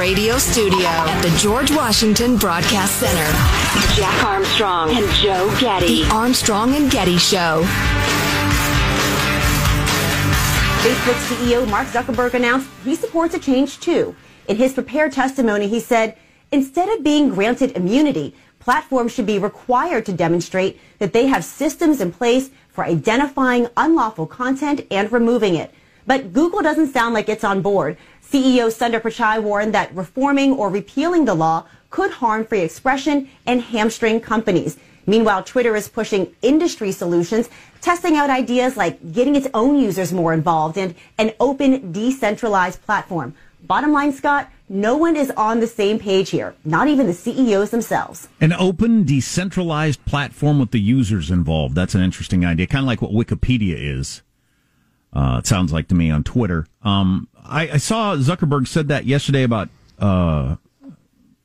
radio studio at the George Washington Broadcast Center. Jack Armstrong and Joe Getty. The Armstrong and Getty Show. Facebook CEO Mark Zuckerberg announced he supports a change, too. In his prepared testimony, he said, instead of being granted immunity, platforms should be required to demonstrate that they have systems in place for identifying unlawful content and removing it. But Google doesn't sound like it's on board. CEO Sundar Pichai warned that reforming or repealing the law could harm free expression and hamstring companies. Meanwhile, Twitter is pushing industry solutions, testing out ideas like getting its own users more involved and an open, decentralized platform. Bottom line, Scott, no one is on the same page here, not even the CEOs themselves. An open, decentralized platform with the users involved. That's an interesting idea, kind of like what Wikipedia is. It sounds like to me on Twitter. I saw Zuckerberg said that yesterday about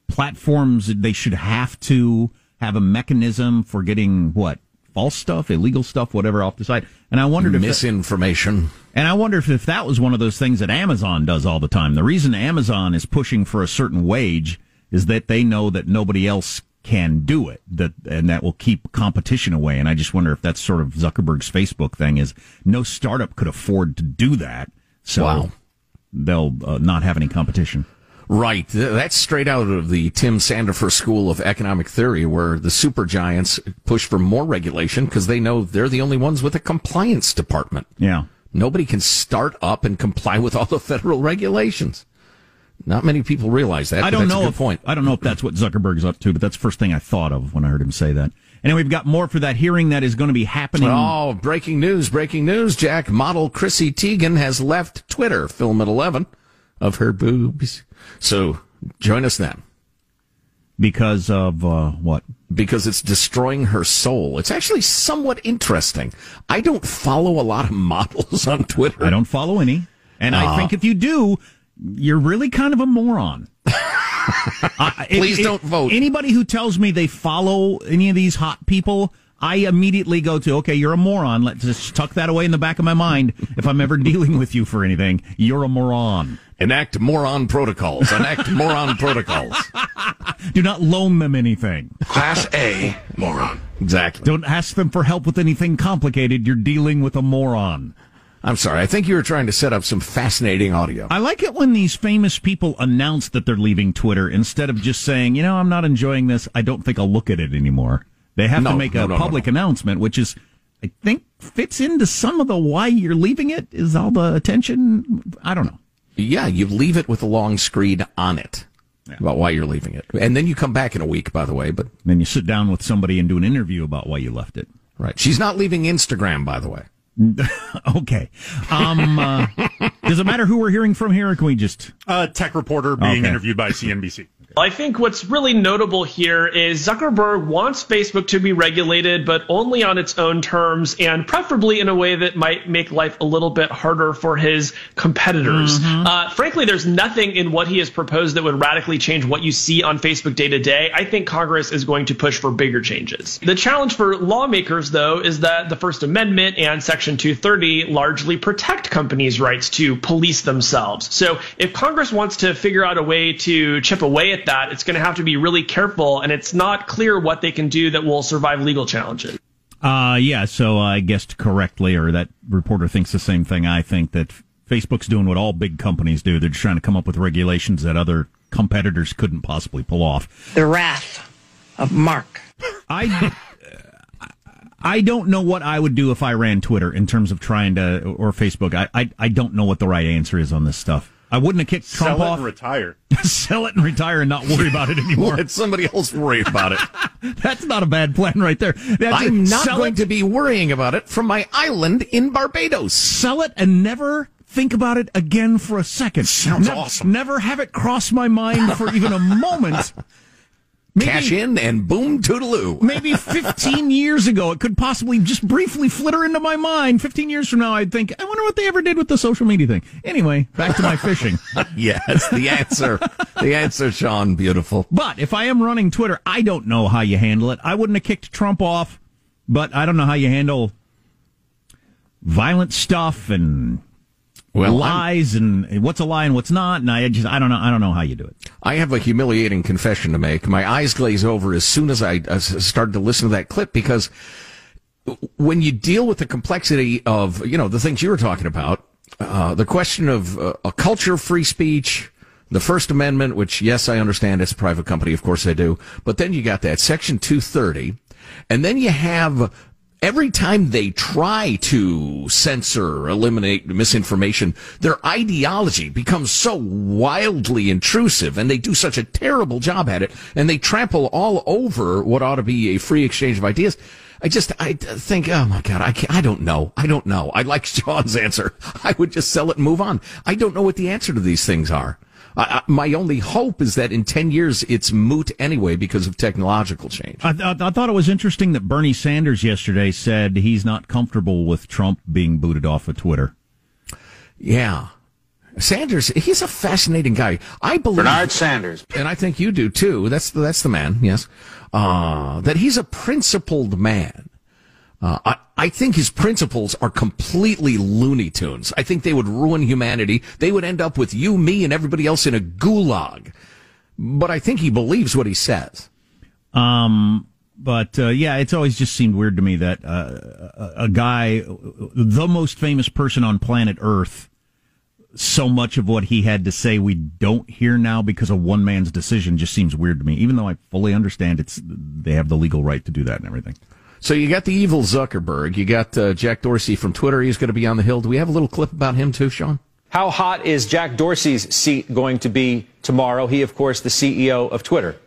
platforms. They should have to have a mechanism for getting what? False stuff, illegal stuff, whatever off the site. And I wondered if misinformation. And I wonder if that was one of those things that Amazon does all the time. The reason Amazon is pushing for a certain wage is that they know that nobody else can do it, and that will keep competition away. And I just wonder if that's sort of Zuckerberg's Facebook thing is no startup could afford to do that. So they'll not have any competition. Right. That's straight out of the Tim Sandefur School of Economic Theory, where the supergiants push for more regulation because they know they're the only ones with a compliance department. Yeah. Nobody can start up and comply with all the federal regulations. Not many people realize that. I don't know if that's what Zuckerberg's up to, but that's the first thing I thought of when I heard him say that. And anyway, we've got more for that hearing that is going to be happening. Oh, breaking news, Jack. Model Chrissy Teigen has left Twitter, film at 11. Of her boobs. So join us then. Because of what? Because it's destroying her soul. It's actually somewhat interesting. I don't follow a lot of models on Twitter. I don't follow any. And I think if you do, you're really kind of a moron. Please don't vote. Anybody who tells me they follow any of these hot people, I immediately go to, okay, you're a moron. Let's just tuck that away in the back of my mind. If I'm ever dealing with you for anything, you're a moron. Enact moron protocols. Enact moron protocols. Do not loan them anything. Class A moron. Exactly. Don't ask them for help with anything complicated. You're dealing with a moron. I'm sorry. I think you were trying to set up some fascinating audio. I like it when these famous people announce that they're leaving Twitter instead of just saying, I'm not enjoying this. I don't think I'll look at it anymore. They have to make a public announcement, which is, I think, fits into some of the why you're leaving it is all the attention. I don't know. Yeah, you leave it with a long screed on it about why you're leaving it. And then you come back in a week, by the way. But then you sit down with somebody and do an interview about why you left it. Right. She's not leaving Instagram, by the way. Okay. Does it matter who we're hearing from here, or can we just... tech reporter being interviewed by CNBC. I think what's really notable here is Zuckerberg wants Facebook to be regulated, but only on its own terms and preferably in a way that might make life a little bit harder for his competitors. Mm-hmm. Frankly, there's nothing in what he has proposed that would radically change what you see on Facebook day to day. I think Congress is going to push for bigger changes. The challenge for lawmakers, though, is that the First Amendment and Section 230 largely protect companies' rights to police themselves. So if Congress wants to figure out a way to chip away at that, it's going to have to be really careful, and it's not clear what they can do that will survive legal challenges. So I guessed correctly, or that reporter thinks the same thing I think, that Facebook's doing what all big companies do. They're just trying to come up with regulations that other competitors couldn't possibly pull off. The wrath of Mark. I don't know what I would do if I ran Twitter in terms of trying to, or Facebook. I don't know what the right answer is on this stuff. I wouldn't have kicked Trump off. Sell it and retire and not worry about it anymore. Let somebody else worry about it. That's not a bad plan right there. I'm not going to be worrying about it from my island in Barbados. Sell it and never think about it again for a second. Sounds awesome. Never have it cross my mind for even a moment. Maybe, cash in and boom, toodaloo. Maybe 15 years ago, it could possibly just briefly flitter into my mind. 15 years from now, I'd think, I wonder what they ever did with the social media thing. Anyway, back to my fishing. Yes, the answer. The answer, Sean. Beautiful. But if I am running Twitter, I don't know how you handle it. I wouldn't have kicked Trump off, but I don't know how you handle violent stuff and Well, lies and what's a lie and what's not, and I don't know how you do it. I have a humiliating confession to make. My eyes glaze over as soon as I started to listen to that clip, because when you deal with the complexity of, you know, the things you were talking about, the question of a culture, free speech, the First Amendment, which, yes, I understand it's a private company, of course I do, but then you got that Section 230, and then you have... Every time they try to censor, eliminate misinformation, their ideology becomes so wildly intrusive, and they do such a terrible job at it, and they trample all over what ought to be a free exchange of ideas. I think, oh my God, I don't know. I like Sean's answer. I would just sell it and move on. I don't know what the answer to these things are. My only hope is that in 10 years it's moot anyway because of technological change. I thought it was interesting that Bernie Sanders yesterday said he's not comfortable with Trump being booted off of Twitter. Yeah. Sanders, he's a fascinating guy. I believe Bernard Sanders, and I think you do too. That's the man, yes. That he's a principled man. I think his principles are completely Looney Tunes. I think they would ruin humanity. They would end up with you, me, and everybody else in a gulag. But I think he believes what he says. But it's always just seemed weird to me that a guy, the most famous person on planet Earth, so much of what he had to say we don't hear now because of one man's decision just seems weird to me, even though I fully understand they have the legal right to do that and everything. So you got the evil Zuckerberg. You got Jack Dorsey from Twitter. He's going to be on the Hill. Do we have a little clip about him too, Sean? How hot is Jack Dorsey's seat going to be tomorrow? He, of course, the CEO of Twitter.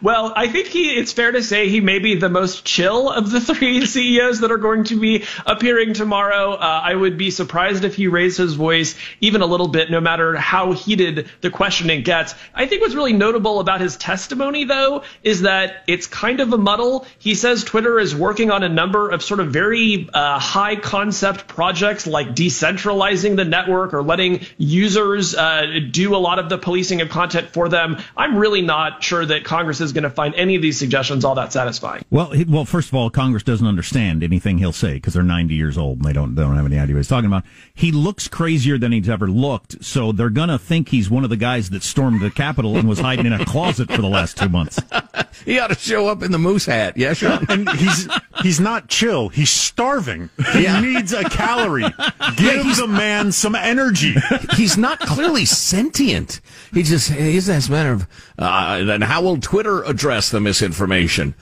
Well, I think it's fair to say he may be the most chill of the three CEOs that are going to be appearing tomorrow. I would be surprised if he raised his voice even a little bit, no matter how heated the questioning gets. I think what's really notable about his testimony, though, is that it's kind of a muddle. He says Twitter is working on a number of sort of very high concept projects like decentralizing the network or letting users do a lot of the policing of content for them. I'm really not sure that Congress is going to find any of these suggestions all that satisfying. Well, first of all, Congress doesn't understand anything he'll say because they're 90 years old and they don't have any idea what he's talking about. He looks crazier than he's ever looked, so they're going to think he's one of the guys that stormed the Capitol and was hiding in a closet for the last 2 months. He ought to show up in the moose hat, yeah, Sean? And he's not chill. He's starving. He needs a calorie. Give the man some energy. He's not clearly sentient. He's this matter of, then how will Twitter address the misinformation?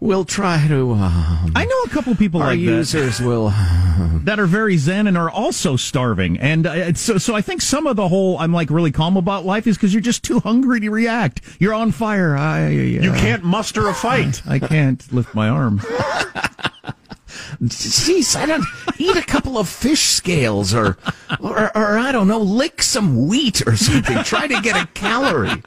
We'll try to... I know a couple people like that. Our users will... that are very zen and are also starving. And so I think some of the whole I'm like really calm about life is because you're just too hungry to react. You're on fire. You can't muster a fight. I can't lift my arm. Jeez, I don't eat a couple of fish scales or I don't know, lick some wheat or something. Try to get a calorie.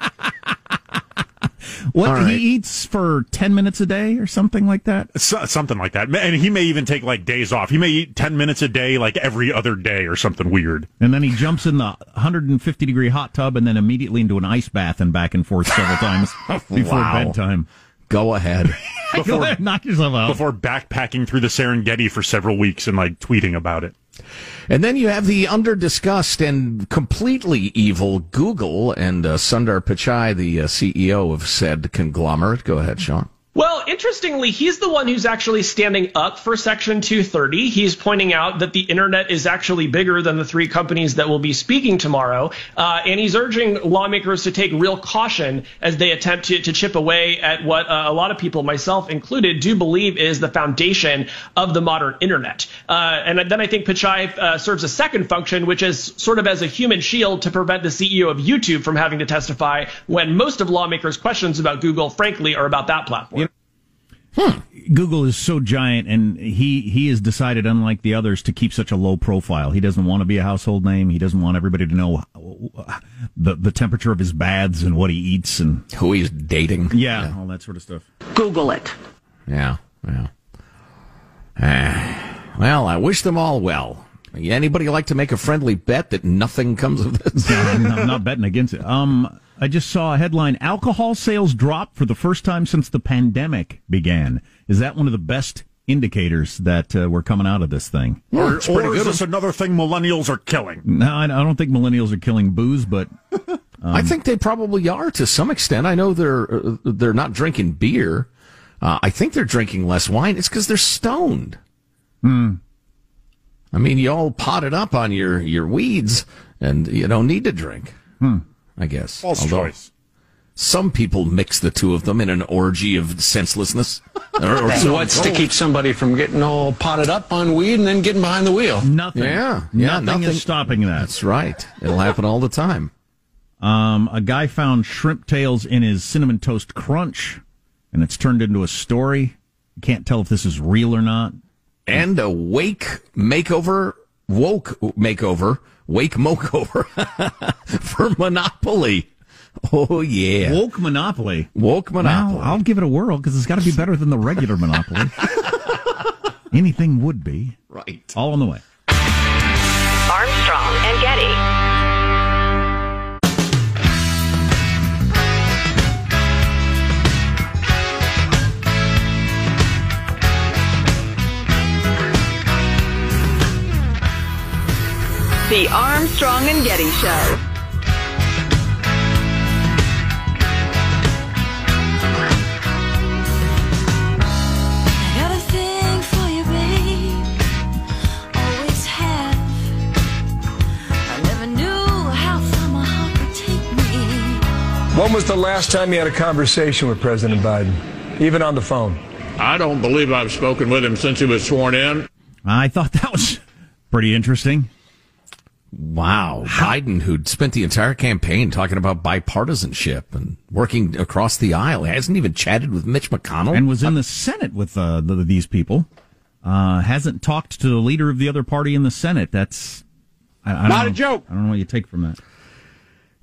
What, right. He eats for 10 minutes a day or something like that? Something like that. And he may even take, like, days off. He may eat 10 minutes a day, like, every other day or something weird. And then he jumps in the 150-degree hot tub and then immediately into an ice bath and back and forth several times before bedtime. Go ahead. Go ahead, knock yourself out. Before backpacking through the Serengeti for several weeks and, like, tweeting about it. And then you have the under-discussed and completely evil Google, and Sundar Pichai, the CEO of said conglomerate. Go ahead, Sean. Well, interestingly, he's the one who's actually standing up for Section 230. He's pointing out that the internet is actually bigger than the three companies that will be speaking tomorrow. And he's urging lawmakers to take real caution as they attempt to chip away at what a lot of people, myself included, do believe is the foundation of the modern internet. And then I think Pichai serves a second function, which is sort of as a human shield to prevent the CEO of YouTube from having to testify when most of lawmakers' questions about Google, frankly, are about that platform. Google is so giant, and he has decided, unlike the others, to keep such a low profile. He doesn't want to be a household name. He doesn't want everybody to know the temperature of his baths and what he eats and who he's dating. Yeah, all that sort of stuff. Google it. Yeah. Well, I wish them all well. Anybody like to make a friendly bet that nothing comes of this? No, I'm not betting against it. I just saw a headline, alcohol sales drop for the first time since the pandemic began. Is that one of the best indicators that we're coming out of this thing? Well, or is this another thing millennials are killing? No, I don't think millennials are killing booze, but... I think they probably are to some extent. I know they're not drinking beer. I think they're drinking less wine. It's because they're stoned. Hmm. I mean, you all potted up on your weeds, and you don't need to drink, I guess. False choice. Some people mix the two of them in an orgy of senselessness. What's to keep somebody from getting all potted up on weed and then getting behind the wheel? Nothing. Yeah, nothing is stopping that. That's right. It'll happen all the time. A guy found shrimp tails in his Cinnamon Toast Crunch, and it's turned into a story. You can't tell if this is real or not. And a wake makeover for Monopoly. Oh, yeah. Woke Monopoly. Now, I'll give it a whirl because it's got to be better than the regular Monopoly. Anything would be. Right. All on the way. Armstrong and Getty. The Armstrong and Getty Show. I got a thing for you, babe. Always have. I never knew how far my heart would take me. When was the last time you had a conversation with President Biden? Even on the phone? I don't believe I've spoken with him since he was sworn in. I thought that was pretty interesting. Wow. Biden, who'd spent the entire campaign talking about bipartisanship and working across the aisle, hasn't even chatted with Mitch McConnell. And was in the Senate with these people. Hasn't talked to the leader of the other party in the Senate. That's not a joke. I don't know what you take from that.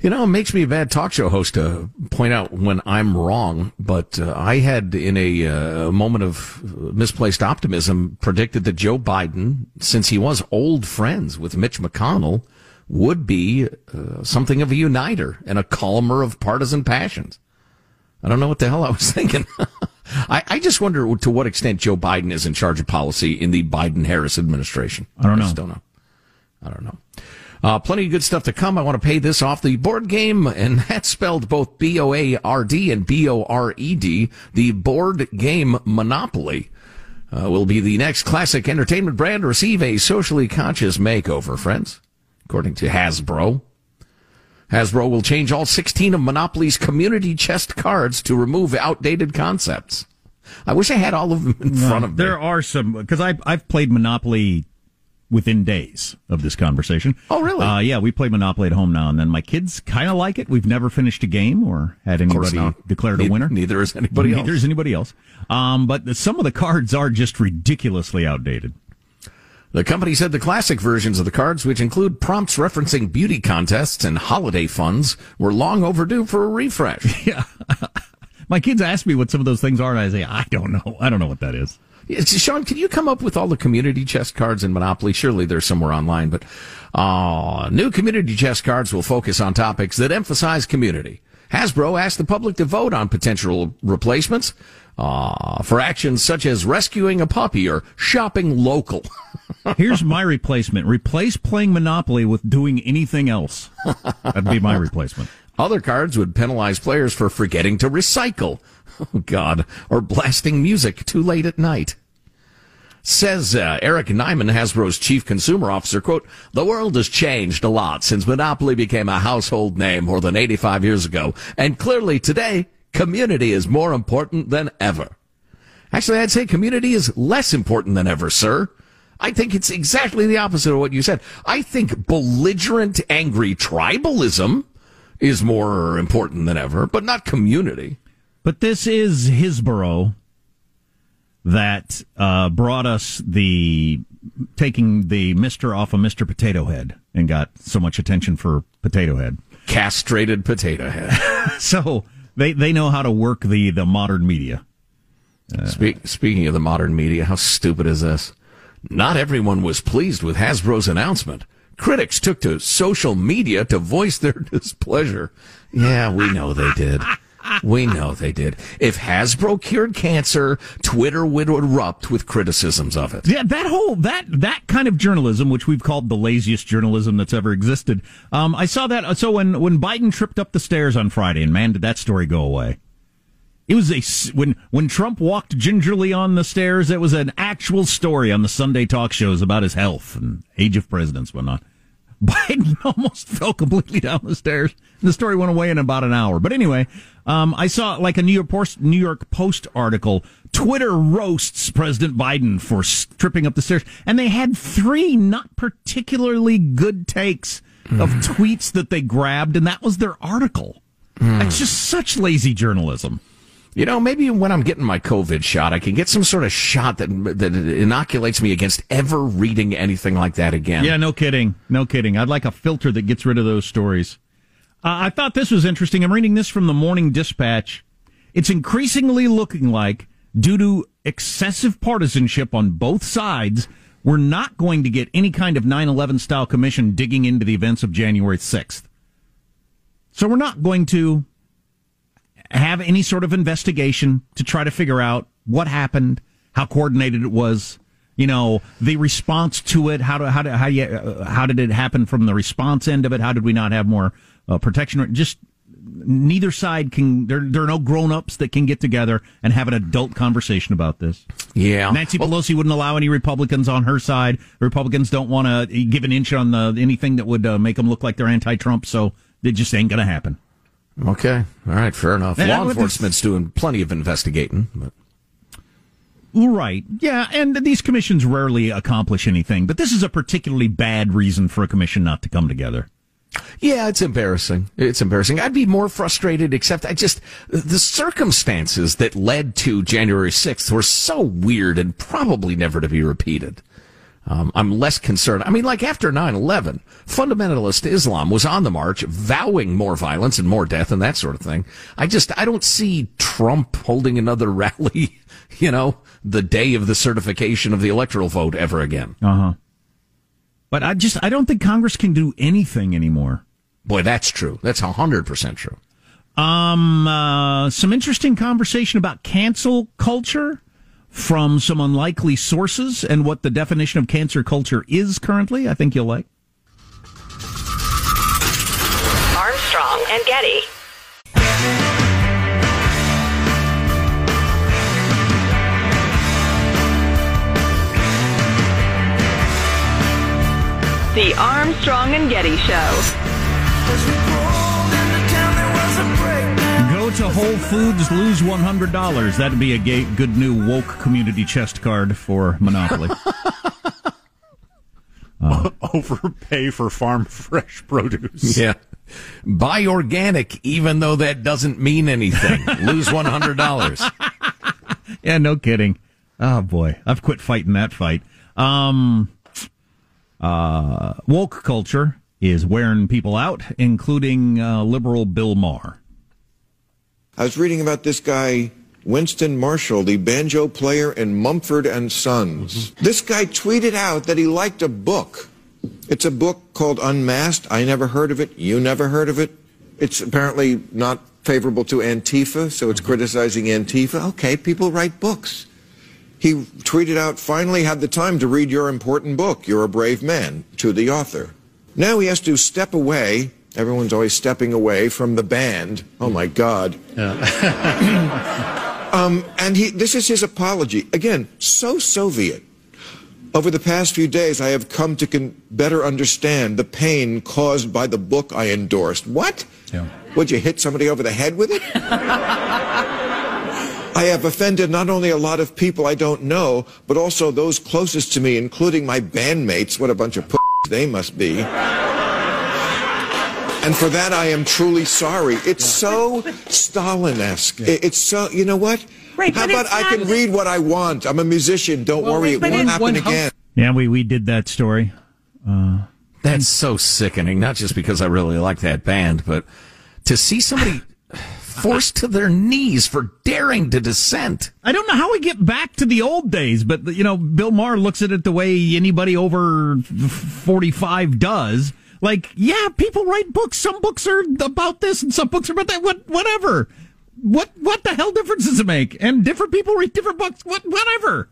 You know, it makes me a bad talk show host to point out when I'm wrong, but I had in a moment of misplaced optimism predicted that Joe Biden, since he was old friends with Mitch McConnell, would be something of a uniter and a calmer of partisan passions. I don't know what the hell I was thinking. I just wonder to what extent Joe Biden is in charge of policy in the Biden-Harris administration. I don't know. Plenty of good stuff to come. I want to pay this off, the board game, and that's spelled both B-O-A-R-D and B-O-R-E-D. The board game Monopoly will be the next classic entertainment brand to receive a socially conscious makeover, friends, according to Hasbro. Hasbro will change all 16 of Monopoly's community chest cards to remove outdated concepts. I wish I had all of them in front of me. There are some, because I've played Monopoly within days of this conversation. Oh, really? Yeah, we play Monopoly at home now and then. My kids kind of like it. We've never finished a game or had anybody declared a winner. Neither is anybody else. But some of the cards are just ridiculously outdated. The company said the classic versions of the cards, which include prompts referencing beauty contests and holiday funds, were long overdue for a refresh. Yeah. My kids ask me what some of those things are, and I say, I don't know. I don't know what that is. Sean, can you come up with all the community chess cards in Monopoly? Surely they're somewhere online, but new community chess cards will focus on topics that emphasize community. Hasbro asked the public to vote on potential replacements for actions such as rescuing a puppy or shopping local. Here's my replacement. Replace playing Monopoly with doing anything else. That'd be my replacement. Other cards would penalize players for forgetting to recycle. Oh, God. Or blasting music too late at night. Says Eric Nyman, Hasbro's chief consumer officer, quote, "The world has changed a lot since Monopoly became a household name more than 85 years ago. And clearly today, community is more important than ever." Actually, I'd say community is less important than ever, sir. I think it's exactly the opposite of what you said. I think belligerent, angry tribalism is more important than ever, but not community. But this is Hasbro that brought us the taking the Mr. off of Mr. Potato Head and got so much attention for Potato Head. Castrated Potato Head. So they know how to work the modern media. Speaking of the modern media, how stupid is this? Not everyone was pleased with Hasbro's announcement. Critics took to social media to voice their displeasure. Yeah, we know they did. We know they did. If Hasbro cured cancer, Twitter would erupt with criticisms of it. Yeah, that kind of journalism, which we've called the laziest journalism that's ever existed. I saw that. So when Biden tripped up the stairs on Friday, and man, did that story go away. It was when Trump walked gingerly on the stairs, it was an actual story on the Sunday talk shows about his health and age of presidents, whatnot. Biden almost fell completely down the stairs. The story went away in about an hour. But anyway, I saw like a New York Post article. Twitter roasts President Biden for tripping up the stairs. And they had three not particularly good takes of tweets that they grabbed. And that was their article. That's just such lazy journalism. You know, maybe when I'm getting my COVID shot, I can get some sort of shot that inoculates me against ever reading anything like that again. Yeah, no kidding. No kidding. I'd like a filter that gets rid of those stories. I thought this was interesting. I'm reading this from the Morning Dispatch. It's increasingly looking like, due to excessive partisanship on both sides, we're not going to get any kind of 9/11-style commission digging into the events of January 6th. So we're not going to have any sort of investigation to try to figure out what happened, how coordinated it was, you know, the response to it. How did it happen from the response end of it? How did we not have more protection? Just neither side can. There are no grown-ups that can get together and have an adult conversation about this. Yeah, Nancy Pelosi wouldn't allow any Republicans on her side. Republicans don't want to give an inch on anything that would make them look like they're anti-Trump. So it just ain't going to happen. Okay. All right. Fair enough. And law enforcement's doing plenty of investigating. But. Right. Yeah. And these commissions rarely accomplish anything. But this is a particularly bad reason for a commission not to come together. Yeah, it's embarrassing. It's embarrassing. I'd be more frustrated, except the circumstances that led to January 6th were so weird and probably never to be repeated. I'm less concerned. I mean, like after 9/11, fundamentalist Islam was on the march, vowing more violence and more death and that sort of thing. I don't see Trump holding another rally, you know, the day of the certification of the electoral vote ever again. Uh-huh. But I don't think Congress can do anything anymore. Boy, that's true. That's 100% true. Some interesting conversation about cancel culture from some unlikely sources and what the definition of cancer culture is currently. I think you'll like. Armstrong and Getty. The Armstrong and Getty Show. To Whole Foods, lose $100. That'd be a good new woke community chest card for Monopoly. Overpay for farm fresh produce. Yeah. Buy organic, even though that doesn't mean anything. Lose $100. Yeah, no kidding. Oh, boy. I've quit fighting that fight. Woke culture is wearing people out, including liberal Bill Maher. I was reading about this guy, Winston Marshall, the banjo player in Mumford and Sons. This guy tweeted out that he liked a book. It's a book called Unmasked. I never heard of it. You never heard of it. It's apparently not favorable to Antifa, so it's criticizing Antifa. Okay, people write books. He tweeted out, finally had the time to read your important book, You're a Brave Man, to the author. Now he has to step away. Everyone's always stepping away from the band. Oh, my God. Yeah. This is his apology. Again, so Soviet. Over the past few days, I have come to better understand the pain caused by the book I endorsed. What? Yeah. Would you hit somebody over the head with it? I have offended not only a lot of people I don't know, but also those closest to me, including my bandmates. What a bunch of they must be. And for that, I am truly sorry. It's so Stalin-esque. It's so, you know what? Right, how about I can read what I want? I'm a musician. Don't worry. It won't happen again. Yeah, we did that story. That's so sickening, not just because I really like that band, but to see somebody forced to their knees for daring to dissent. I don't know how we get back to the old days, but, you know, Bill Maher looks at it the way anybody over 45 does. Like, yeah, people write books. Some books are about this and some books are about that. Whatever. What the hell difference does it make? And different people read different books. Whatever.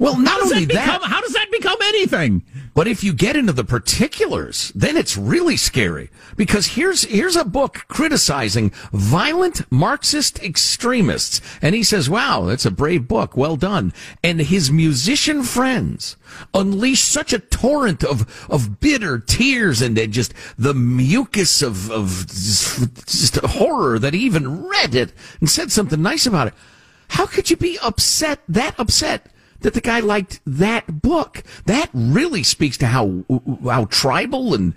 Well, not only that, how does that become anything? But if you get into the particulars, then it's really scary, because here's a book criticizing violent Marxist extremists. And he says, wow, that's a brave book. Well done. And his musician friends unleash such a torrent of bitter tears and then just the mucus of just horror that he even read it and said something nice about it. How could you be upset? That the guy liked that book. That really speaks to how tribal and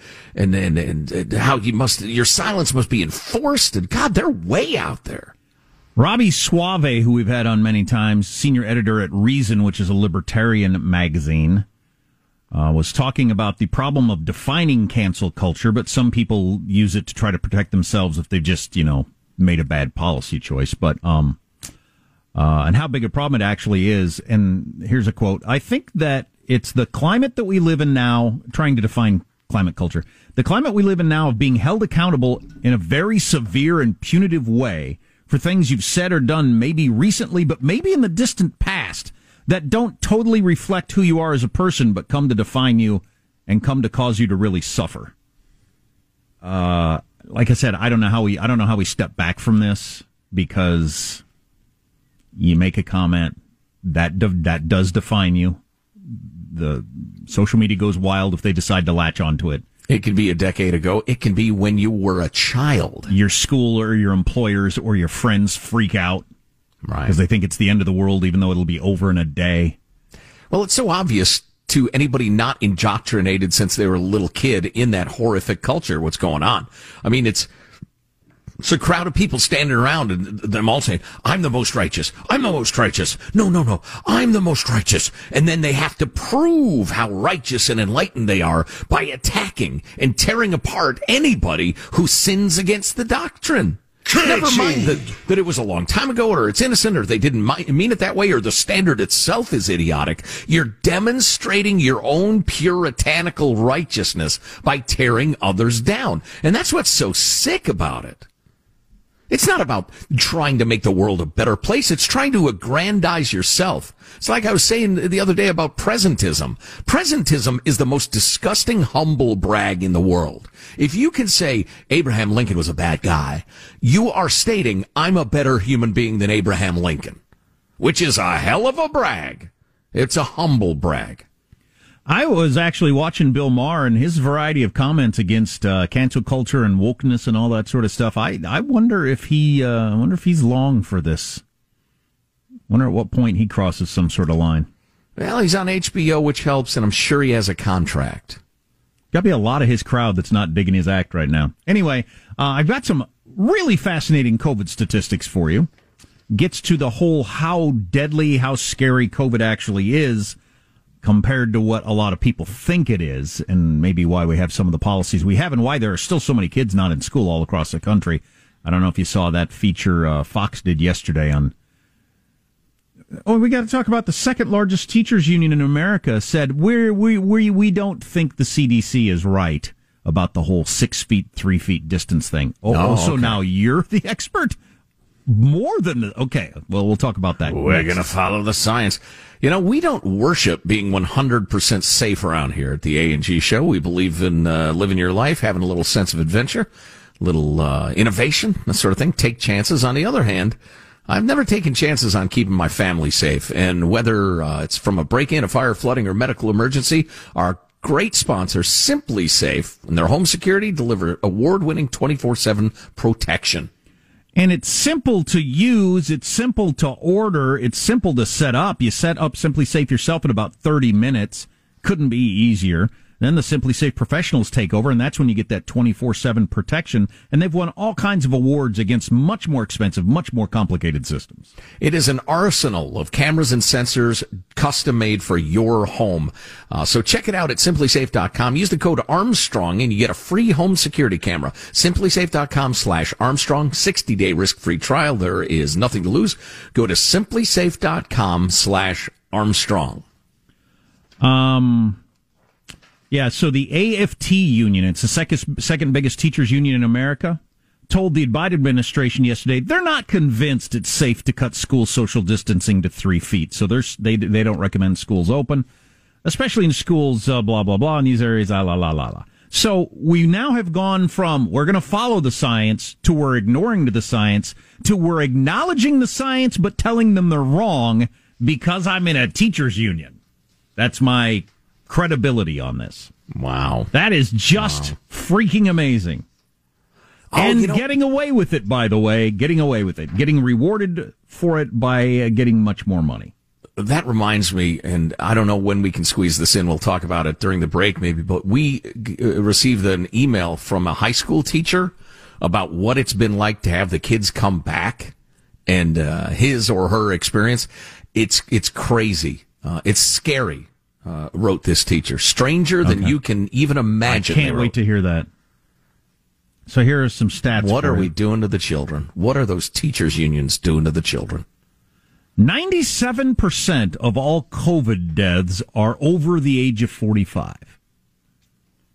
how your silence must be enforced. And God, they're way out there. Robbie Suave, who we've had on many times, senior editor at Reason, which is a libertarian magazine, was talking about the problem of defining cancel culture. But some people use it to try to protect themselves if they just, you know, made a bad policy choice. But and how big a problem it actually is. And here's a quote. I think that it's the climate that we live in now, trying to define climate culture, the climate we live in now of being held accountable in a very severe and punitive way for things you've said or done maybe recently, but maybe in the distant past, that don't totally reflect who you are as a person, but come to define you and come to cause you to really suffer. Like I said, I don't know how we step back from this, because you make a comment that does define you. The social media goes wild if they decide to latch onto it. It could be a decade ago. It can be when you were a child. Your school or your employers or your friends freak out, right? Because they think it's the end of the world, even though it'll be over in a day. Well, it's so obvious to anybody not indoctrinated since they were a little kid in that horrific culture. What's going on? I mean, it's a crowd of people standing around, and them all saying, I'm the most righteous. I'm the most righteous. No. I'm the most righteous. And then they have to prove how righteous and enlightened they are by attacking and tearing apart anybody who sins against the doctrine. Never mind that it was a long time ago, or it's innocent, or they didn't mean it that way, or the standard itself is idiotic. You're demonstrating your own puritanical righteousness by tearing others down. And that's what's so sick about it. It's not about trying to make the world a better place. It's trying to aggrandize yourself. It's like I was saying the other day about presentism. Presentism is the most disgusting humble brag in the world. If you can say Abraham Lincoln was a bad guy, you are stating I'm a better human being than Abraham Lincoln, which is a hell of a brag. It's a humble brag. I was actually watching Bill Maher and his variety of comments against cancel culture and wokeness and all that sort of stuff. I wonder if he's long for this. Wonder at what point he crosses some sort of line. Well, he's on HBO, which helps, and I'm sure he has a contract. Got to be a lot of his crowd that's not digging his act right now. Anyway, I've got some really fascinating COVID statistics for you. Gets to the whole how deadly, how scary COVID actually is, compared to what a lot of people think it is, and maybe why we have some of the policies we have and why there are still so many kids not in school all across the country. I don't know if you saw that feature Fox did yesterday on... Oh, we got to talk about the second largest teachers union in America said, we don't think the CDC is right about the whole 6 feet, 3 feet distance thing. So now you're the expert? More than the... Okay, well, we'll talk about that. We're going to follow the science. You know, we don't worship being 100% safe around here at the A&G Show. We believe in living your life, having a little sense of adventure, a little innovation, that sort of thing. Take chances. On the other hand, I've never taken chances on keeping my family safe. And whether it's from a break-in, a fire, flooding, or medical emergency, our great sponsor, SimpliSafe, and their home security deliver award-winning 24/7 protection. And it's simple to use, it's simple to order, it's simple to set up. You set up SimpliSafe yourself in about 30 minutes. Couldn't be easier. Then the SimpliSafe professionals take over, and that's when you get that 24/7 protection. And they've won all kinds of awards against much more expensive, much more complicated systems. It is an arsenal of cameras and sensors custom made for your home. So check it out at SimpliSafe.com. Use the code Armstrong, and you get a free home security camera. SimpliSafe.com/Armstrong, 60-day risk-free trial. There is nothing to lose. Go to SimpliSafe.com/Armstrong. Yeah, so the AFT union, it's the second biggest teachers union in America, told the Biden administration yesterday they're not convinced it's safe to cut school social distancing to 3 feet. So they don't recommend schools open, especially in schools, blah, blah, blah, in these areas, la, la, la, la, la. So we now have gone from we're going to follow the science to we're ignoring the science to we're acknowledging the science but telling them they're wrong because I'm in a teachers union. That's my credibility on this. Wow. That is just freaking amazing. Oh, and getting away with it, by the way. Getting away with it. Getting rewarded for it by getting much more money. That reminds me, and I don't know when we can squeeze this in. We'll talk about it during the break maybe, but we received an email from a high school teacher about what it's been like to have the kids come back and his or her experience. It's crazy. It's scary. Wrote this teacher. Stranger than you can even imagine. I can't wait to hear that. So here are some stats. What are we doing to the children? What are those teachers' unions doing to the children? 97% of all COVID deaths are over the age of 45.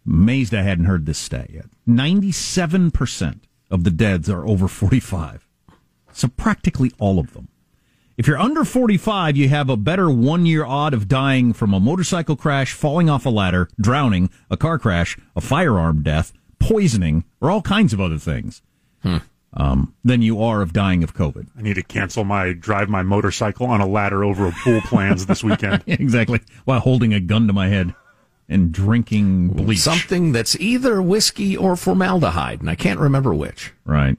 Amazed I hadn't heard this stat yet. 97% of the deaths are over 45. So practically all of them. If you're under 45, you have a better 1 year odd of dying from a motorcycle crash, falling off a ladder, drowning, a car crash, a firearm death, poisoning, or all kinds of other things than you are of dying of COVID. I need to cancel my motorcycle on a ladder over a pool plans this weekend. Exactly. While holding a gun to my head and drinking bleach. Something that's either whiskey or formaldehyde, and I can't remember which. Right.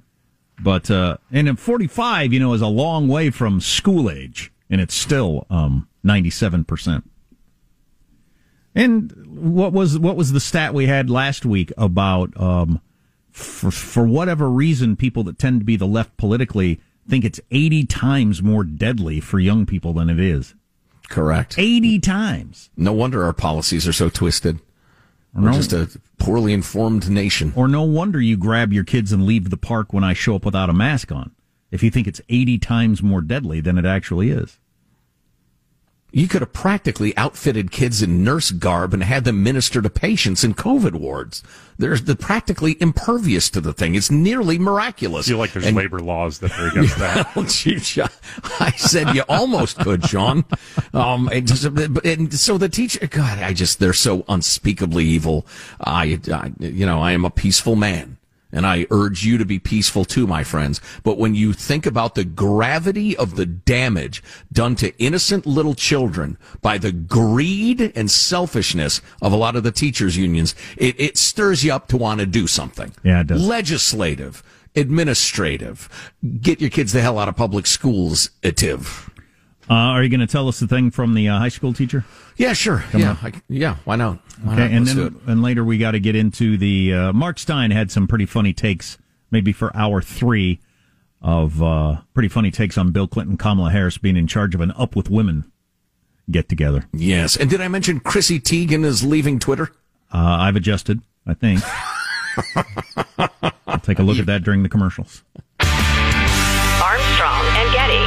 But, and in 45, you know, is a long way from school age, and it's still, 97%. And what was the stat we had last week about, for whatever reason, people that tend to be the left politically think it's 80 times more deadly for young people than it is. Correct. 80 times. No wonder our policies are so twisted. We're just a poorly informed nation. Or no wonder you grab your kids and leave the park when I show up without a mask on, if you think it's 80 times more deadly than it actually is. You could have practically outfitted kids in nurse garb and had them minister to patients in COVID wards. They're practically impervious to the thing. It's nearly miraculous. I feel like there's labor laws that are against that. I said you almost could, Sean. And so the teacher, God, they're so unspeakably evil. I am a peaceful man. And I urge you to be peaceful too, my friends. But when you think about the gravity of the damage done to innocent little children by the greed and selfishness of a lot of the teachers' unions, it stirs you up to want to do something. Yeah, it does. Legislative, administrative, get your kids the hell out of public schools, itiv. Are you going to tell us the thing from the high school teacher? Yeah, sure. Why not? And later we got to get into the Mark Stein had some pretty funny takes, maybe for hour three of pretty funny takes on Bill Clinton, Kamala Harris being in charge of an Up With Women get together. Yes, and did I mention Chrissy Teigen is leaving Twitter? I've adjusted, I think. I'll take a look at that during the commercials. Armstrong and Getty.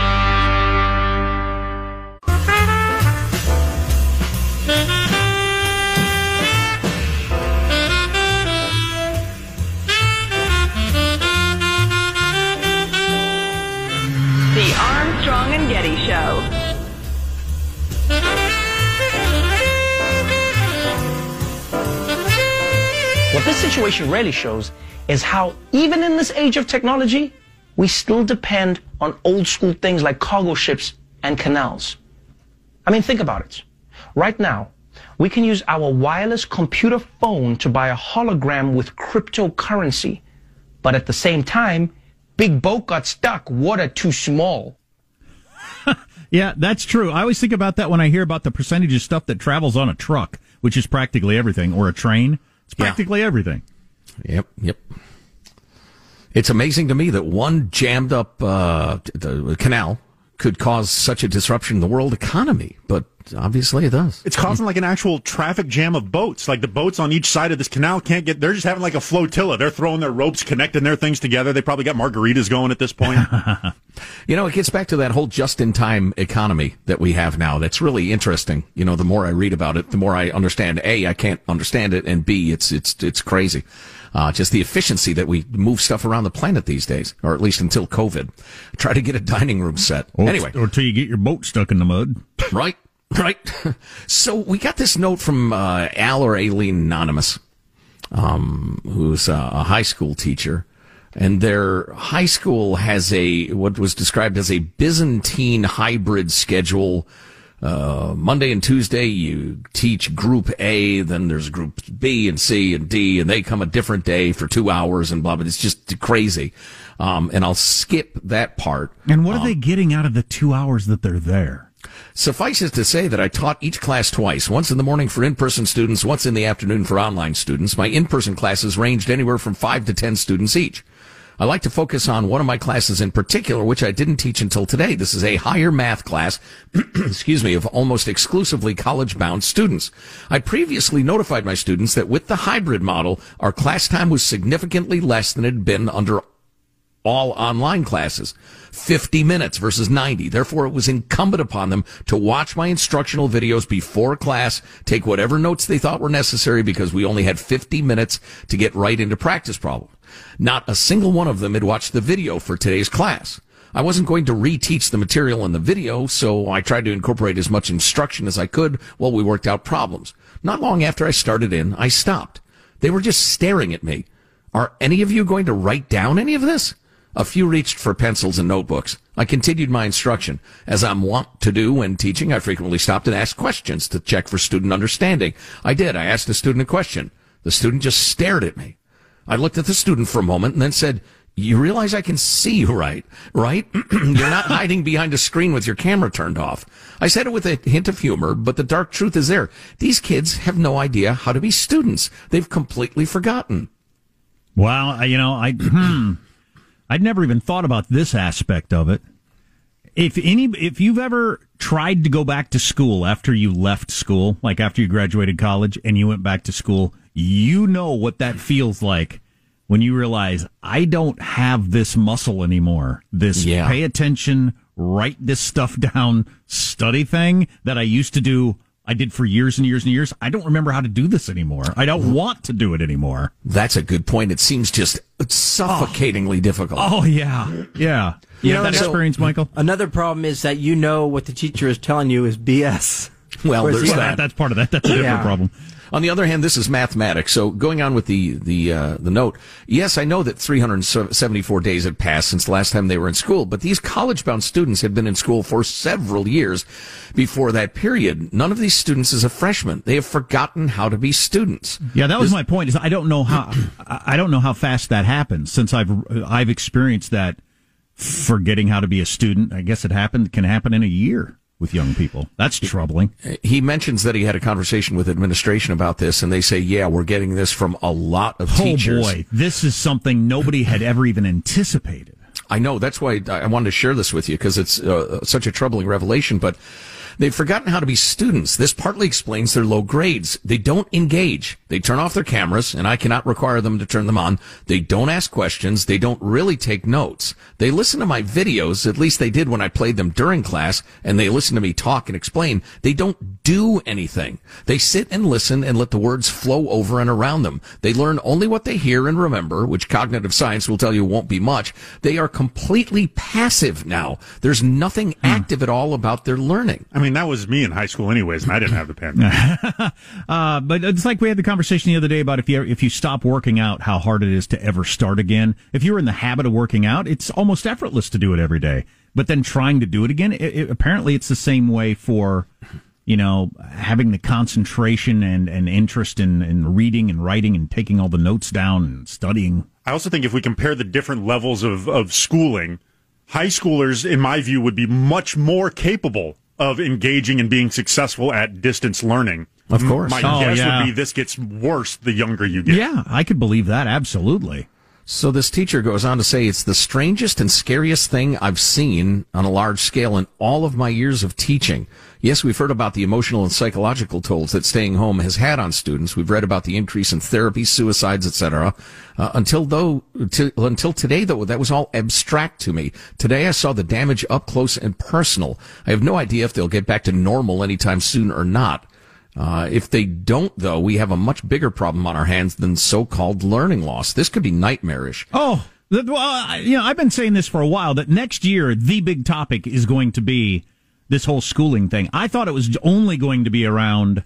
Strong and Getty Show. What this situation really shows is how, even in this age of technology, we still depend on old school things like cargo ships and canals. I mean, think about it. Right now, we can use our wireless computer phone to buy a hologram with cryptocurrency, but at the same time, Big Boat got stuck, water too small. Yeah, that's true. I always think about that when I hear about the percentage of stuff that travels on a truck, which is practically everything, or a train. It's practically everything. Yep, yep. It's amazing to me that one jammed up the canal could cause such a disruption in the world economy, but obviously it does. It's causing like an actual traffic jam of boats. Like the boats on each side of this canal can't get, they're just having like a flotilla. They're throwing their ropes, connecting their things together. They probably got margaritas going at this point. You know, it gets back to that whole just-in-time economy that we have now. That's really interesting. You know, the more I read about it, the more I understand, A, I can't understand it, and B, it's crazy. Just the efficiency that we move stuff around the planet these days, or at least until COVID. Try to get a dining room set. Anyway. Or till you get your boat stuck in the mud. Right, right. So we got this note from Al or Aileen Anonymous, who's a high school teacher. And their high school has what was described as a Byzantine hybrid schedule. Monday and Tuesday, you teach Group A, then there's Group B and C and D, and they come a different day for 2 hours and blah, blah. It's just crazy. And I'll skip that part. And what are they getting out of the 2 hours that they're there? Suffice it to say that I taught each class twice, once in the morning for in-person students, once in the afternoon for online students. My in-person classes ranged anywhere from 5 to 10 students each. I like to focus on one of my classes in particular, which I didn't teach until today. This is a higher math class, excuse me, of almost exclusively college-bound students. I previously notified my students that with the hybrid model, our class time was significantly less than it had been under all online classes, 50 minutes versus 90. Therefore, it was incumbent upon them to watch my instructional videos before class, take whatever notes they thought were necessary, because we only had 50 minutes to get right into practice problems. Not a single one of them had watched the video for today's class. I wasn't going to reteach the material in the video, so I tried to incorporate as much instruction as I could while we worked out problems. Not long after I started in, I stopped. They were just staring at me. Are any of you going to write down any of this? A few reached for pencils and notebooks. I continued my instruction. As I'm wont to do when teaching, I frequently stopped and asked questions to check for student understanding. I did. I asked the student a question. The student just stared at me. I looked at the student for a moment and then said, you realize I can see you, right? You're not hiding behind a screen with your camera turned off. I said it with a hint of humor, but the dark truth is there. These kids have no idea how to be students. They've completely forgotten. Well, you know, I'd never even thought about this aspect of it. If you've ever tried to go back to school after you left school, like after you graduated college and you went back to school, you know what that feels like when you realize, I don't have this muscle anymore. This pay attention, write this stuff down, study thing that I used to do, I did for years and years and years. I don't remember how to do this anymore. I don't want to do it anymore. That's a good point. It seems just suffocatingly difficult. Oh, yeah. Yeah. You know, that experience, Michael? Another problem is that you know what the teacher is telling you is BS. Well, there's that. That's part of that. That's a different problem. On the other hand, this is mathematics. So going on with the note, yes, I know that 374 days had passed since the last time they were in school, but these college-bound students had been in school for several years before that period. None of these students is a freshman. They have forgotten how to be students. Yeah, that was my point. Is I don't know how fast that happens, since I've experienced that forgetting how to be a student. I guess it can happen in a year. With young people. That's troubling. He mentions that he had a conversation with administration about this, and they say, yeah, we're getting this from a lot of teachers. Oh, boy. This is something nobody had ever even anticipated. I know. That's why I wanted to share this with you, because it's such a troubling revelation. But they've forgotten how to be students. This partly explains their low grades. They don't engage. They turn off their cameras, and I cannot require them to turn them on. They don't ask questions. They don't really take notes. They listen to my videos, at least they did when I played them during class, and they listen to me talk and explain. They don't do anything. They sit and listen and let the words flow over and around them. They learn only what they hear and remember, which cognitive science will tell you won't be much. They are completely passive now. There's nothing active at all about their learning. I mean, that was me in high school anyways, and I didn't have the pandemic. But it's like we had the conversation the other day about if you stop working out, how hard it is to ever start again. If you're in the habit of working out, it's almost effortless to do it every day. But then trying to do it again, apparently it's the same way for, you know, having the concentration and interest in reading and writing and taking all the notes down and studying. I also think if we compare the different levels of schooling, high schoolers, in my view, would be much more capable of engaging and being successful at distance learning. Of course. My guess would be this gets worse the younger you get. Yeah, I could believe that. Absolutely. So this teacher goes on to say, it's the strangest and scariest thing I've seen on a large scale in all of my years of teaching. Yes, we've heard about the emotional and psychological tolls that staying home has had on students. We've read about the increase in therapy, suicides, etc. Until today, though, that was all abstract to me. Today, I saw the damage up close and personal. I have no idea if they'll get back to normal anytime soon or not. If they don't, though, we have a much bigger problem on our hands than so-called learning loss. This could be nightmarish. Oh, I've been saying this for a while, that next year, the big topic is going to be this whole schooling thing. I thought it was only going to be around,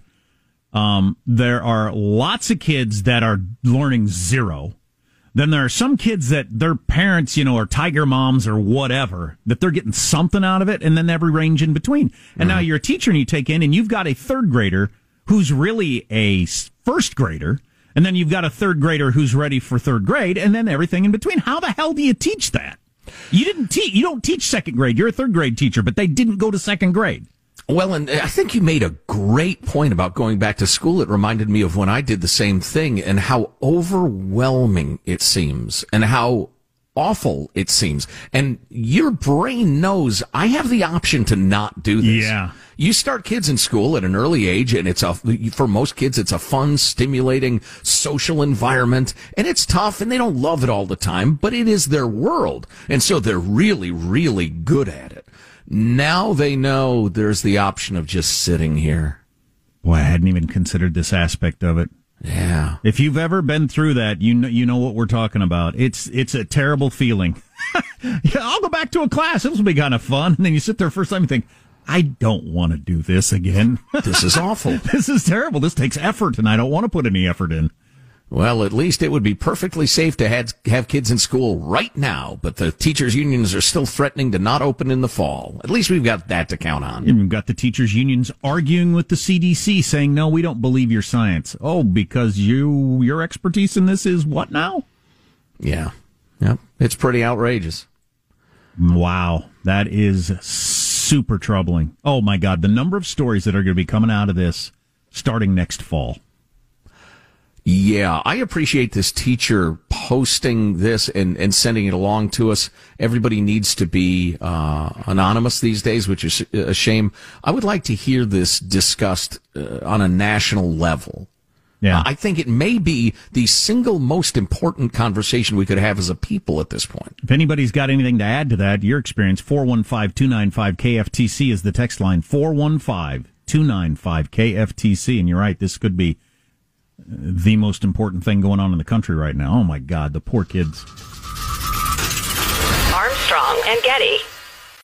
there are lots of kids that are learning zero. Then there are some kids that their parents, are tiger moms or whatever, that they're getting something out of it, and then every range in between. And now you're a teacher and you take in, and you've got a third grader who's really a first grader, and then you've got a third grader who's ready for third grade, and then everything in between. How the hell do you teach that? You don't teach second grade. You're a third grade teacher, but they didn't go to second grade. Well, and I think you made a great point about going back to school. It reminded me of when I did the same thing and how overwhelming it seems and how awful it seems. And your brain knows I have the option to not do this. Yeah. You start kids in school at an early age, and for most kids, it's a fun, stimulating, social environment, and it's tough, and they don't love it all the time, but it is their world, and so they're really, really good at it. Now they know there's the option of just sitting here. Boy, I hadn't even considered this aspect of it. Yeah. If you've ever been through that, you know what we're talking about. It's a terrible feeling. I'll go back to a class. This will be kind of fun. And then you sit there first time and think, I don't want to do this again. This is awful. This is terrible. This takes effort, and I don't want to put any effort in. Well, at least it would be perfectly safe to have kids in school right now, but the teachers' unions are still threatening to not open in the fall. At least we've got that to count on. And we've got the teachers' unions arguing with the CDC, saying, no, we don't believe your science. Oh, because your expertise in this is what now? Yeah. It's pretty outrageous. Wow. That is super troubling. Oh, my God. The number of stories that are going to be coming out of this starting next fall. Yeah, I appreciate this teacher posting this and sending it along to us. Everybody needs to be anonymous these days, which is a shame. I would like to hear this discussed on a national level. Yeah, I think it may be the single most important conversation we could have as a people at this point. If anybody's got anything to add to that, your experience, 415-295-KFTC is the text line, 415-295-KFTC. And you're right, this could be the most important thing going on in the country right now. Oh, my God, the poor kids. Armstrong and Getty.